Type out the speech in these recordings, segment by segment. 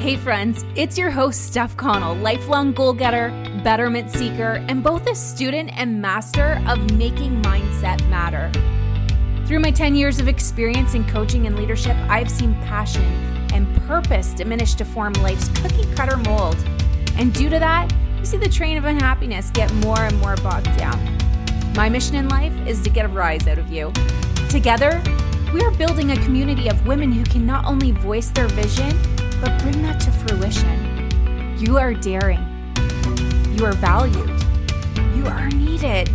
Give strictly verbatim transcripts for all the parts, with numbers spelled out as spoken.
Hey friends, it's your host Steph Connell, lifelong goal-getter, betterment seeker, and both a student and master of making mindset matter. Through my ten years of experience in coaching and leadership, I've seen passion and purpose diminish to form life's cookie-cutter mold. And due to that, you see the train of unhappiness get more and more bogged down. My mission in life is to get a rise out of you. Together, we are building a community of women who can not only voice their vision, but bring that to fruition. You are daring. You are valued. You are needed.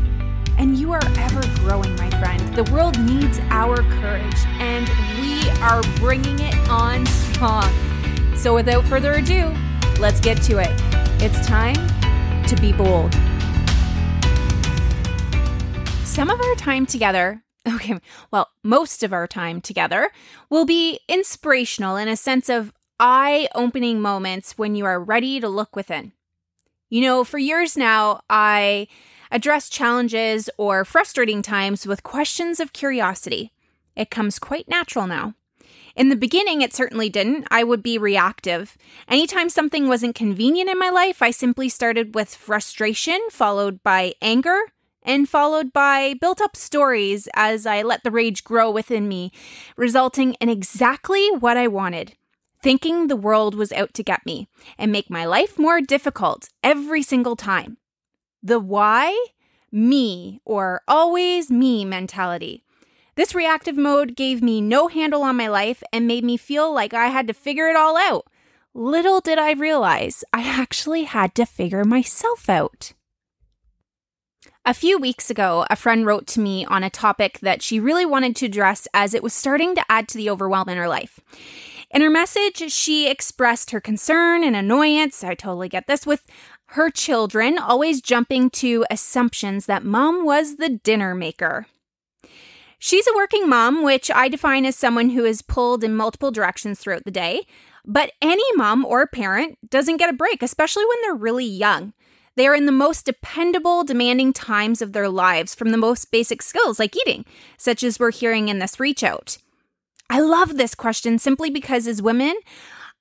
And you are ever growing, my friend. The world needs our courage, and we are bringing it on strong. So without further ado, let's get to it. It's time to be bold. Some of our time together, okay, well, most of our time together will be inspirational in a sense of eye-opening moments when you are ready to look within. You know, for years now, I address challenges or frustrating times with questions of curiosity. It comes quite natural now. In the beginning, it certainly didn't. I would be reactive. Anytime something wasn't convenient in my life, I simply started with frustration, followed by anger, and followed by built-up stories as I let the rage grow within me, resulting in exactly what I wanted, thinking the world was out to get me and make my life more difficult every single time. The why, me, or always me mentality. This reactive mode gave me no handle on my life and made me feel like I had to figure it all out. Little did I realize I actually had to figure myself out. A few weeks ago, a friend wrote to me on a topic that she really wanted to address as it was starting to add to the overwhelm in her life. In her message, she expressed her concern and annoyance, I totally get this, with her children always jumping to assumptions that mom was the dinner maker. She's a working mom, which I define as someone who is pulled in multiple directions throughout the day. But any mom or parent doesn't get a break, especially when they're really young. They are in the most dependable, demanding times of their lives from the most basic skills like eating, such as we're hearing in this reach out. I love this question simply because as women,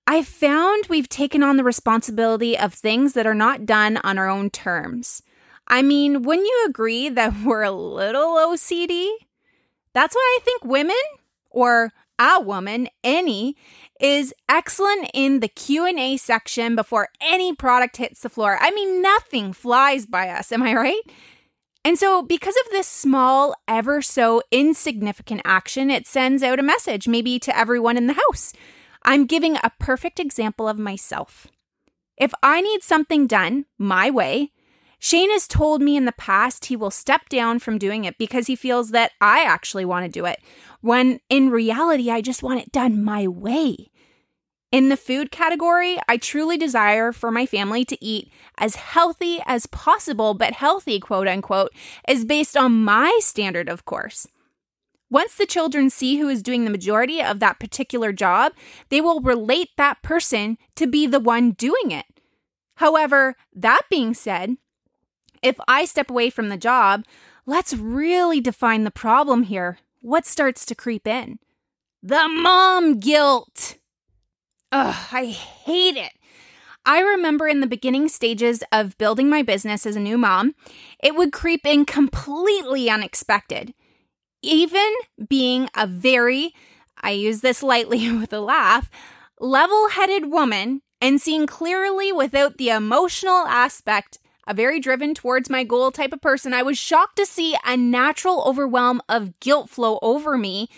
I've found we've taken on the responsibility of things that are not done on our own terms. I mean, wouldn't you agree that we're a little O C D? That's why I think women, or a woman, any, is excellent in the Q and A section before any product hits the floor. I mean, nothing flies by us, am I right? And so because of this small, ever so insignificant action, it sends out a message, maybe to everyone in the house. I'm giving a perfect example of myself. If I need something done my way, Shane has told me in the past he will step down from doing it because he feels that I actually want to do it, when in reality, I just want it done my way. In the food category, I truly desire for my family to eat as healthy as possible, but healthy, quote unquote, is based on my standard, of course. Once the children see who is doing the majority of that particular job, they will relate that person to be the one doing it. However, that being said, if I step away from the job, let's really define the problem here. What starts to creep in? The mom guilt. Ugh, I hate it. I remember in the beginning stages of building my business as a new mom, it would creep in completely unexpected. Even being a very, I use this lightly with a laugh, level-headed woman and seeing clearly without the emotional aspect, a very driven towards my goal type of person, I was shocked to see a natural overwhelm of guilt flow over me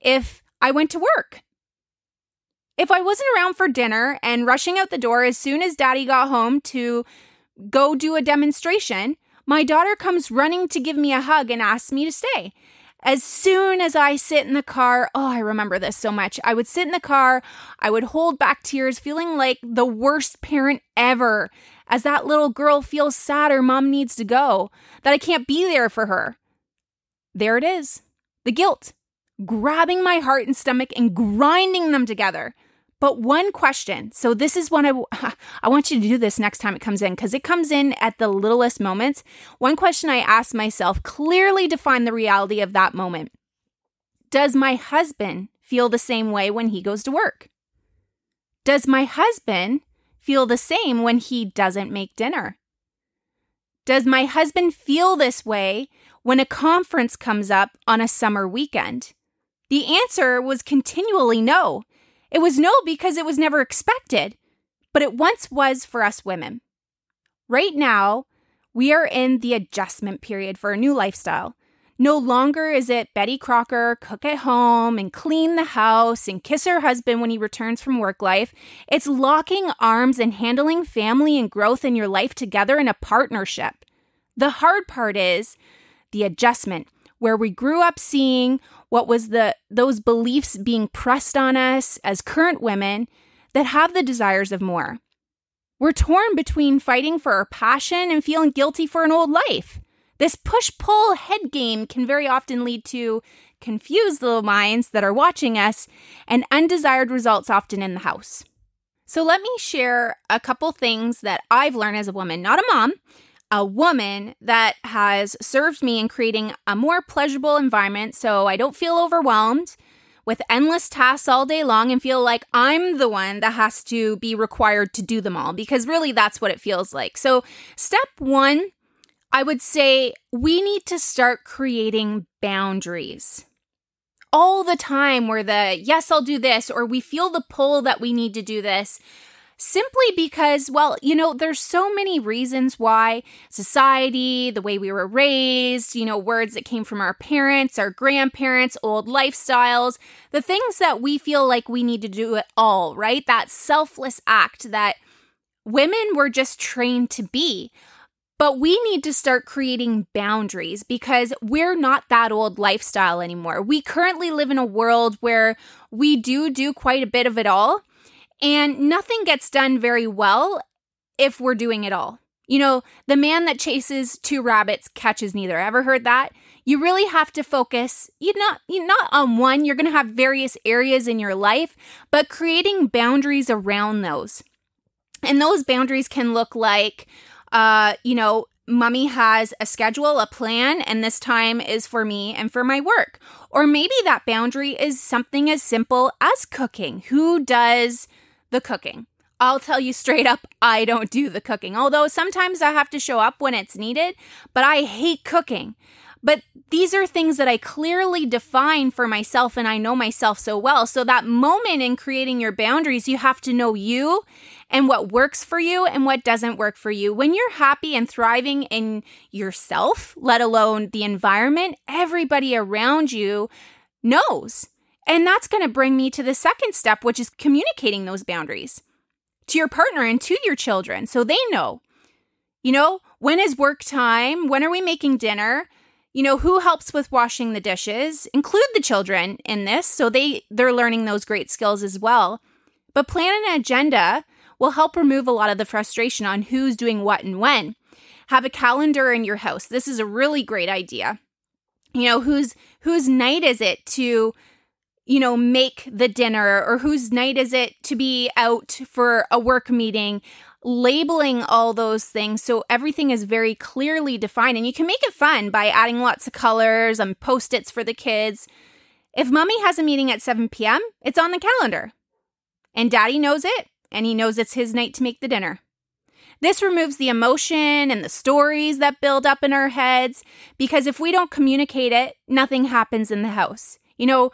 if I went to work. If I wasn't around for dinner and rushing out the door as soon as daddy got home to go do a demonstration, my daughter comes running to give me a hug and asks me to stay. As soon as I sit in the car, oh, I remember this so much. I would sit in the car, I would hold back tears, feeling like the worst parent ever, as that little girl feels sad her mom needs to go, that I can't be there for her. There it is, the guilt, grabbing my heart and stomach and grinding them together. But one question, so this is what I, w- I want you to do this next time it comes in, because it comes in at the littlest moments. One question I asked myself clearly defined the reality of that moment. Does my husband feel the same way when he goes to work? Does my husband feel the same when he doesn't make dinner? Does my husband feel this way when a conference comes up on a summer weekend? The answer was continually no. It was no because it was never expected, but it once was for us women. Right now, we are in the adjustment period for a new lifestyle. No longer is it Betty Crocker, cook at home and clean the house and kiss her husband when he returns from work life. It's locking arms and handling family and growth in your life together in a partnership. The hard part is the adjustment, where we grew up seeing what was the those beliefs being pressed on us as current women that have the desires of more. We're torn between fighting for our passion and feeling guilty for an old life. This push-pull head game can very often lead to confused little minds that are watching us and undesired results often in the house. So let me share a couple things that I've learned as a woman, not a mom, a woman that has served me in creating a more pleasurable environment so I don't feel overwhelmed with endless tasks all day long and feel like I'm the one that has to be required to do them all, because really that's what it feels like. So step one, I would say we need to start creating boundaries all the time, where the yes, I'll do this, or we feel the pull that we need to do this simply because, well, you know, there's so many reasons why society, the way we were raised, you know, words that came from our parents, our grandparents, old lifestyles, the things that we feel like we need to do it all, right? That selfless act that women were just trained to be. But we need to start creating boundaries because we're not that old lifestyle anymore. We currently live in a world where we do do quite a bit of it all, and nothing gets done very well if we're doing it all. You know, the man that chases two rabbits catches neither. Ever heard that? You really have to focus, you're not, you're not on one. You're going to have various areas in your life, but creating boundaries around those. And those boundaries can look like, Uh, you know, mommy has a schedule, a plan, and this time is for me and for my work. Or maybe that boundary is something as simple as cooking. Who does the cooking? I'll tell you straight up, I don't do the cooking. Although sometimes I have to show up when it's needed, but I hate cooking. But these are things that I clearly define for myself, and I know myself so well. So that moment in creating your boundaries, you have to know you and what works for you and what doesn't work for you. When you're happy and thriving in yourself, let alone the environment, everybody around you knows. And that's going to bring me to the second step, which is communicating those boundaries to your partner and to your children so they know. You know, when is work time? When are we making dinner? You know, who helps with washing the dishes? Include the children in this so they, they're learning those great skills as well. But plan an agenda will help remove a lot of the frustration on who's doing what and when. Have a calendar in your house. This is a really great idea. You know, whose whose night is it to, you know, make the dinner, or whose night is it to be out for a work meeting? Labeling all those things so everything is very clearly defined. And you can make it fun by adding lots of colors and Post-its for the kids. If mommy has a meeting at seven p.m., it's on the calendar. And daddy knows it, and he knows it's his night to make the dinner. This removes the emotion and the stories that build up in our heads, because if we don't communicate it, nothing happens in the house. You know,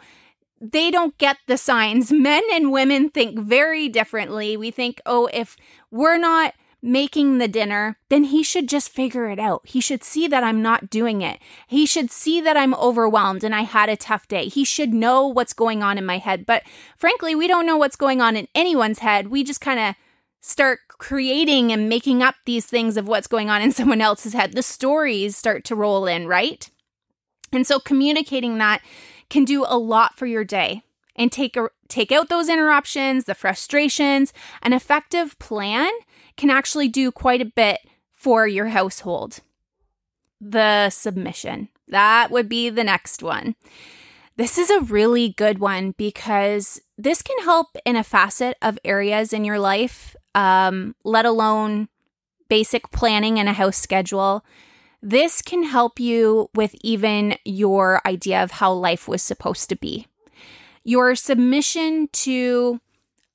they don't get the signs. Men and women think very differently. We think, oh, if we're not making the dinner, then he should just figure it out. He should see that I'm not doing it. He should see that I'm overwhelmed and I had a tough day. He should know what's going on in my head. But frankly, we don't know what's going on in anyone's head. We just kind of start creating and making up these things of what's going on in someone else's head. The stories start to roll in, right? And so communicating that can do a lot for your day, and take a, take out those interruptions, the frustrations. An effective plan can actually do quite a bit for your household. The submission. That would be the next one. This is a really good one because this can help in a facet of areas in your life, um, let alone basic planning and a house schedule. This can help you with even your idea of how life was supposed to be. Your submission to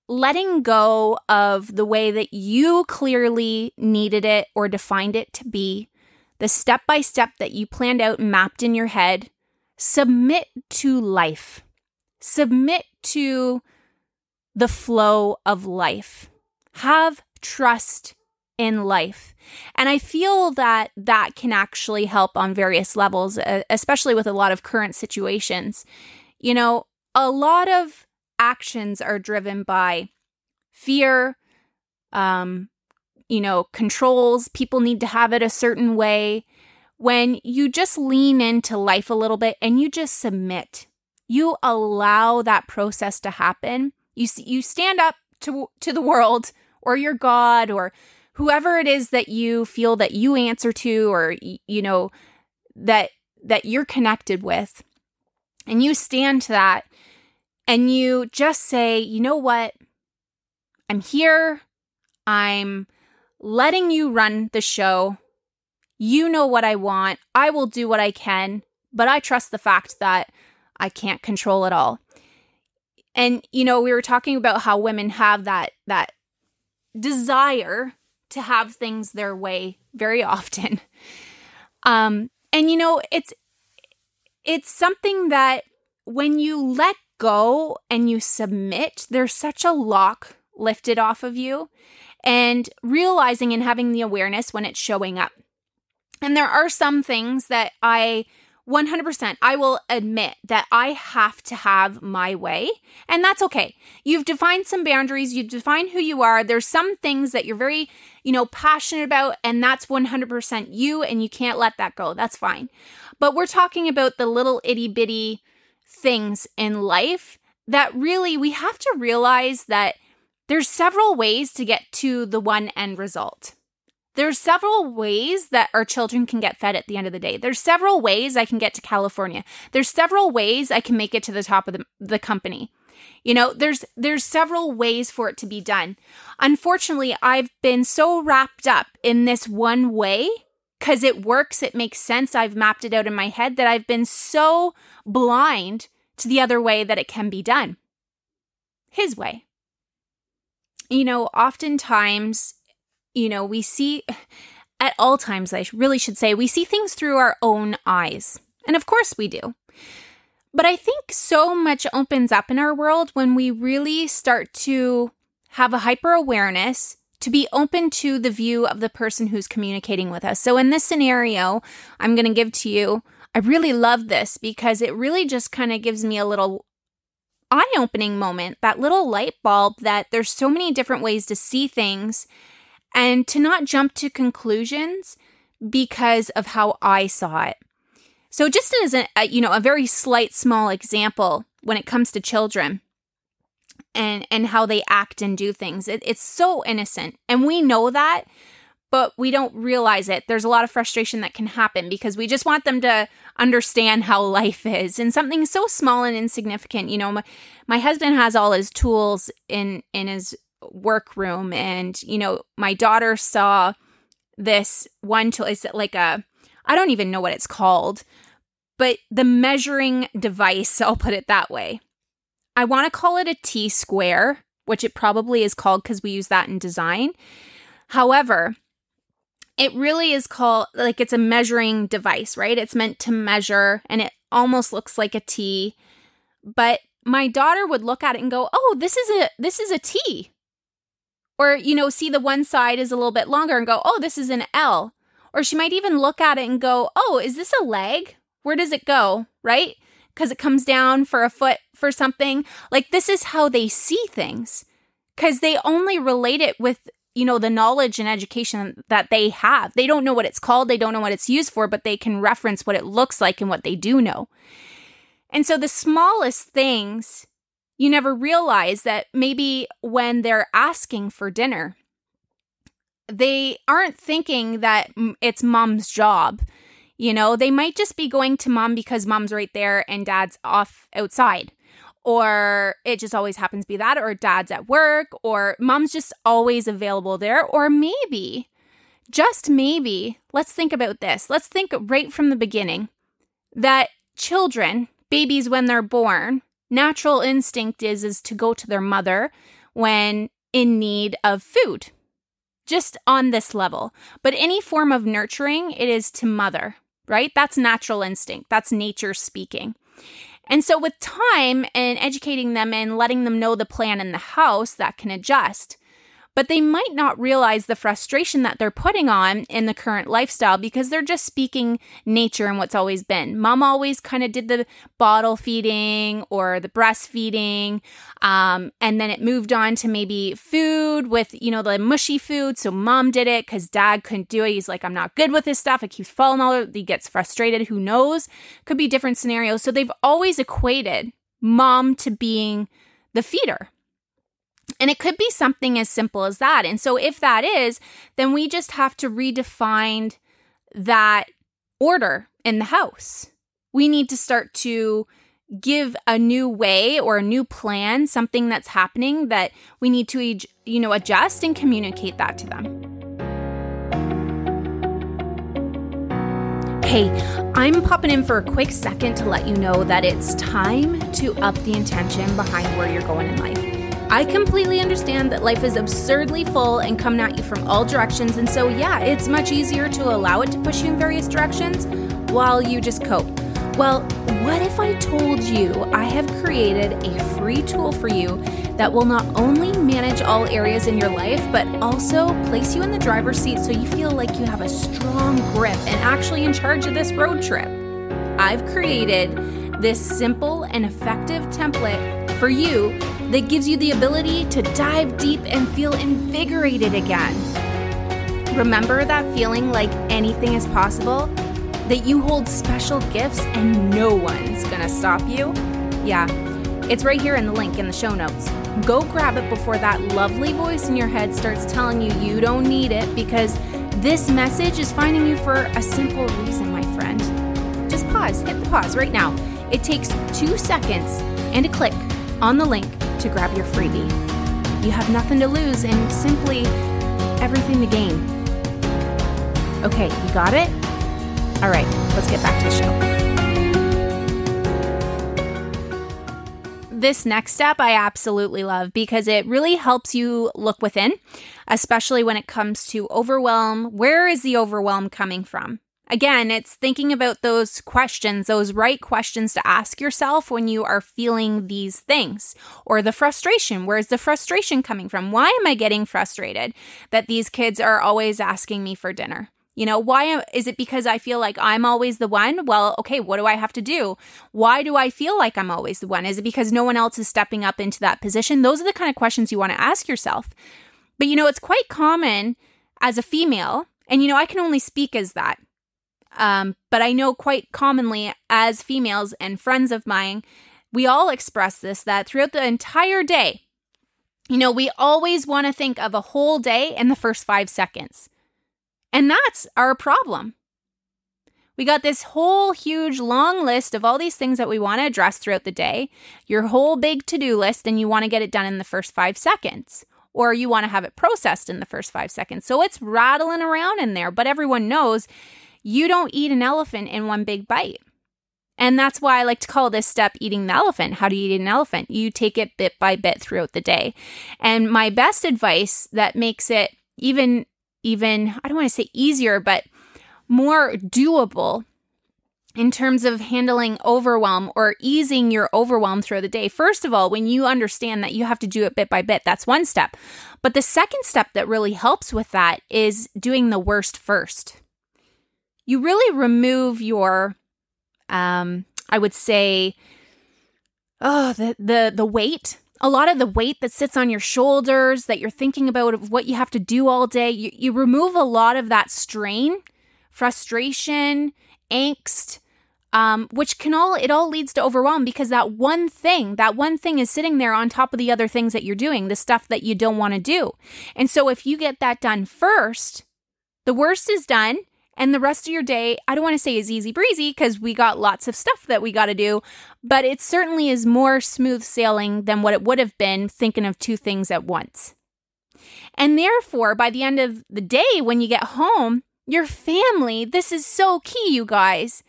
letting go of the way that you clearly needed it or defined it to be, the step-by-step that you planned out and mapped in your head, submit to life. Submit to the flow of life. Have trust in life. And I feel that that can actually help on various levels, especially with a lot of current situations. You know, a lot of actions are driven by fear, um, you know, controls. People need to have it a certain way. When you just lean into life a little bit and you just submit, you allow that process to happen. You you stand up to to the world or your God or whoever it is that you feel that you answer to, or, you know, that that you're connected with. And you stand to that and you just say, you know what? I'm here. I'm letting you run the show. You know what I want. I will do what I can, but I trust the fact that I can't control it all. And, you know, we were talking about how women have that that desire to have things their way very often. Um, and, you know, it's it's something that when you let go and you submit, there's such a lock lifted off of you, and realizing and having the awareness when it's showing up. And there are some things that I one hundred percent I will admit that I have to have my way, and that's okay. You've defined some boundaries, you've defined who you are. There's some things that you're very, you know, passionate about, and that's one hundred percent you, and you can't let that go. That's fine. But we're talking about the little itty bitty things in life that really we have to realize that there's several ways to get to the one end result. There's several ways that our children can get fed at the end of the day. There's several ways I can get to California. There's several ways I can make it to the top of the, the company. You know, there's there's several ways for it to be done. Unfortunately, I've been so wrapped up in this one way because it works, it makes sense, I've mapped it out in my head, that I've been so blind to the other way that it can be done. His way. You know, oftentimes, you know, we see at all times, I really should say, we see things through our own eyes. And of course we do. But I think so much opens up in our world when we really start to have a hyper awareness to be open to the view of the person who's communicating with us. So in this scenario, I'm going to give to you, I really love this because it really just kind of gives me a little eye-opening moment, that little light bulb that there's so many different ways to see things. And to not jump to conclusions because of how I saw it. So just as a, you know, a very slight, small example when it comes to children and, and how they act and do things. It, it's so innocent. And we know that, but we don't realize it. There's a lot of frustration that can happen because we just want them to understand how life is. And something so small and insignificant. You know, my, my husband has all his tools in, in his workroom, and you know, my daughter saw this one tool. It's like a, I don't even know what it's called, but the measuring device, I'll put it that way. I want to call it a T-square, which it probably is called because we use that in design. However, it really is called, like, it's a measuring device, right? It's meant to measure, and it almost looks like a T, but my daughter would look at it and go, oh, this is a this is a T. Or, you know, see the one side is a little bit longer and go, oh, this is an L. Or she might even look at it and go, oh, is this a leg? Where does it go, right? Because it comes down for a foot for something. Like, this is how they see things because they only relate it with, you know, the knowledge and education that they have. They don't know what it's called. They don't know what it's used for, but they can reference what it looks like and what they do know. And so the smallest things, you never realize that maybe when they're asking for dinner, they aren't thinking that it's mom's job. You know, they might just be going to mom because mom's right there and dad's off outside. Or it just always happens to be that, or dad's at work, or mom's just always available there. Or maybe, just maybe, let's think about this. Let's think right from the beginning that children, babies when they're born, natural instinct is, is to go to their mother when in need of food, just on this level. But any form of nurturing, it is to mother, right? That's natural instinct. That's nature speaking. And so with time and educating them and letting them know the plan in the house, that can adjust. But they might not realize the frustration that they're putting on in the current lifestyle because they're just speaking nature and what's always been. Mom always kind of did the bottle feeding or the breastfeeding, um, and then it moved on to maybe food with, you know, the mushy food. So mom did it because dad couldn't do it. He's like, I'm not good with this stuff. It keeps falling all over. He gets frustrated. Who knows? Could be different scenarios. So they've always equated mom to being the feeder. And it could be something as simple as that. And so if that is, then we just have to redefine that order in the house. We need to start to give a new way or a new plan, something that's happening that we need to, you know, adjust and communicate that to them. Hey, I'm popping in for a quick second to let you know that it's time to up the intention behind where you're going in life. I completely understand that life is absurdly full and coming at you from all directions, and so yeah, it's much easier to allow it to push you in various directions while you just cope. Well, what if I told you I have created a free tool for you that will not only manage all areas in your life, but also place you in the driver's seat so you feel like you have a strong grip and actually in charge of this road trip? I've created this simple and effective template for you that gives you the ability to dive deep and feel invigorated again. Remember that feeling like anything is possible? That you hold special gifts and no one's gonna stop you? Yeah, it's right here in the link in the show notes. Go grab it before that lovely voice in your head starts telling you you don't need it, because this message is finding you for a simple reason, my friend. Just pause, hit the pause right now. It takes two seconds and a click on the link to grab your freebie. You have nothing to lose and simply everything to gain. Okay, you got it? All right, let's get back to the show. This next step I absolutely love because it really helps you look within, especially when it comes to overwhelm. Where is the overwhelm coming from? Again, it's thinking about those questions, those right questions to ask yourself when you are feeling these things. Or the frustration. Where's the frustration coming from? Why am I getting frustrated that these kids are always asking me for dinner? You know, why am, is it because I feel like I'm always the one? Well, okay, what do I have to do? Why do I feel like I'm always the one? Is it because no one else is stepping up into that position? Those are the kind of questions you want to ask yourself. But, you know, it's quite common as a female, and, you know, I can only speak as that. Um, but I know quite commonly as females and friends of mine, we all express this, that throughout the entire day, you know, we always want to think of a whole day in the first five seconds. And that's our problem. We got this whole huge long list of all these things that we want to address throughout the day, your whole big to-do list, and you want to get it done in the first five seconds. Or you want to have it processed in the first five seconds. So it's rattling around in there, but everyone knows you don't eat an elephant in one big bite. And that's why I like to call this step eating the elephant. How do you eat an elephant? You take it bit by bit throughout the day. And my best advice that makes it even, even I don't want to say easier, but more doable in terms of handling overwhelm or easing your overwhelm throughout the day. First of all, when you understand that you have to do it bit by bit, that's one step. But the second step that really helps with that is doing the worst first. You really remove your, um, I would say, oh, the, the the weight. A lot of the weight that sits on your shoulders that you're thinking about of what you have to do all day. You, you remove a lot of that strain, frustration, angst, um, which can all, it all leads to overwhelm because that one thing, that one thing is sitting there on top of the other things that you're doing, the stuff that you don't want to do. And so if you get that done first, the worst is done. And the rest of your day, I don't want to say is easy breezy because we got lots of stuff that we got to do, but it certainly is more smooth sailing than what it would have been thinking of two things at once. And therefore, by the end of the day, when you get home, your family, this is so key, you guys,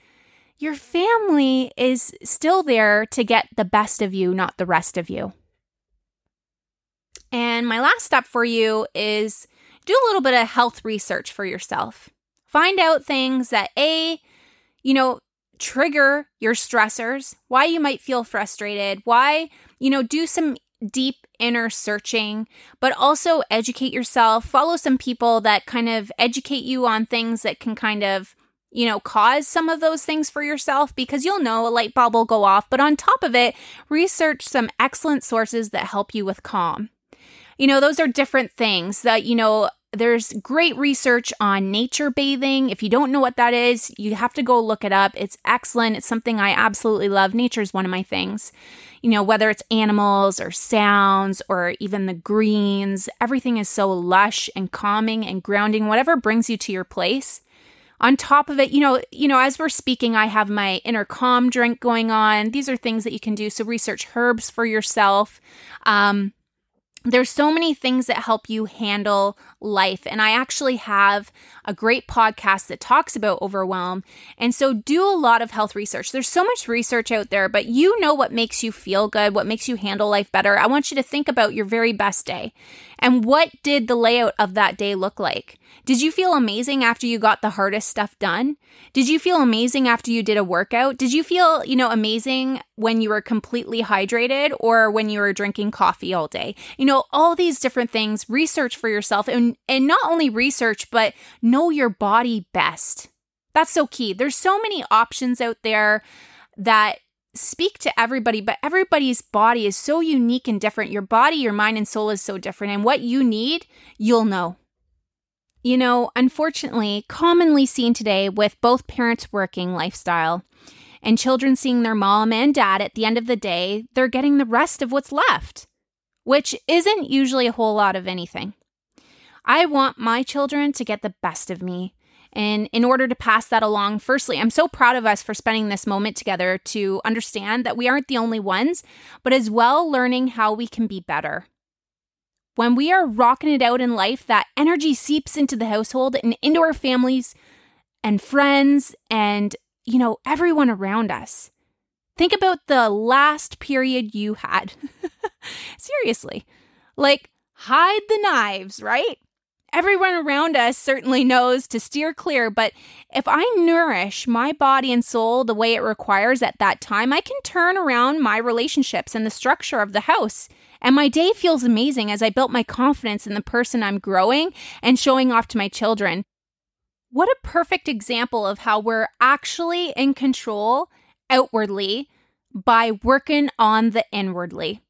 your family is still there to get the best of you, not the rest of you. And my last step for you is do a little bit of health research for yourself. Find out things that A, you know, trigger your stressors, why you might feel frustrated, why, you know, do some deep inner searching, but also educate yourself, follow some people that kind of educate you on things that can kind of, you know, cause some of those things for yourself, because you'll know a light bulb will go off. But on top of it, research some excellent sources that help you with calm. You know, those are different things that, you know, there's great research on nature bathing. If you don't know what that is, you have to go look it up. It's excellent. It's something I absolutely love. Nature is one of my things. You know, whether it's animals or sounds or even the greens, everything is so lush and calming and grounding, whatever brings you to your place. On top of it, you know, you know, as we're speaking, I have my inner calm drink going on. These are things that you can do. So research herbs for yourself. Um, There's so many things that help you handle life. And I actually have a great podcast that talks about overwhelm. And so do a lot of health research. There's so much research out there, but you know what makes you feel good, what makes you handle life better. I want you to think about your very best day. And what did the layout of that day look like? Did you feel amazing after you got the hardest stuff done? Did you feel amazing after you did a workout? Did you feel, you know, amazing when you were completely hydrated or when you were drinking coffee all day? You know, all these different things, research for yourself, and, and not only research, but know your body best. That's so key. There's so many options out there that speak to everybody, but everybody's body is so unique and different. Your body, your mind, and soul is so different. And what you need, you'll know. You know, unfortunately, commonly seen today with both parents working lifestyle and children seeing their mom and dad at the end of the day, they're getting the rest of what's left, which isn't usually a whole lot of anything. I want my children to get the best of me. And in order to pass that along, firstly, I'm so proud of us for spending this moment together to understand that we aren't the only ones, but as well learning how we can be better. When we are rocking it out in life, that energy seeps into the household and into our families and friends and, you know, everyone around us. Think about the last period you had. Seriously. Like, hide the knives, right? Everyone around us certainly knows to steer clear, but if I nourish my body and soul the way it requires at that time, I can turn around my relationships and the structure of the house. And my day feels amazing as I built my confidence in the person I'm growing and showing off to my children. What a perfect example of how we're actually in control outwardly by working on the inwardly.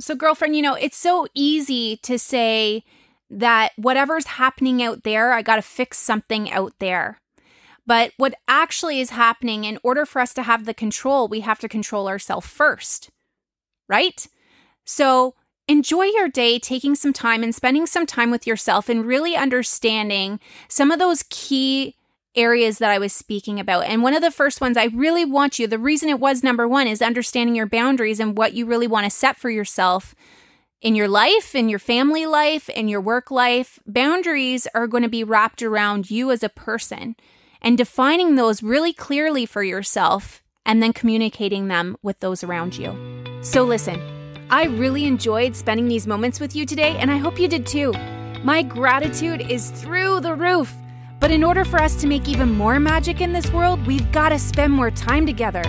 So, girlfriend, you know, it's so easy to say that whatever's happening out there, I got to fix something out there. But what actually is happening, in order for us to have the control, we have to control ourselves first. Right? So enjoy your day, taking some time and spending some time with yourself and really understanding some of those key areas that I was speaking about. And one of the first ones I really want you, the reason it was number one is understanding your boundaries and what you really want to set for yourself in your life, in your family life, in your work life. Boundaries are going to be wrapped around you as a person, and defining those really clearly for yourself and then communicating them with those around you. So listen, I really enjoyed spending these moments with you today, and I hope you did too. My gratitude is through the roof. But in order for us to make even more magic in this world, we've got to spend more time together.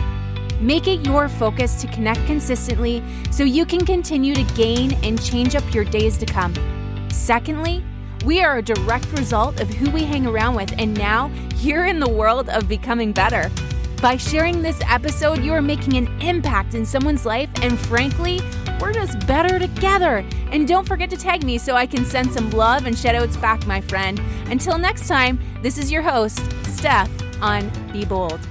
Make it your focus to connect consistently so you can continue to gain and change up your days to come. Secondly, we are a direct result of who we hang around with, and now you're in the world of becoming better. By sharing this episode, you are making an impact in someone's life, and frankly, we're just better together. And don't forget to tag me so I can send some love and shout outs back, my friend. Until next time, this is your host, Steph, on Be Bold.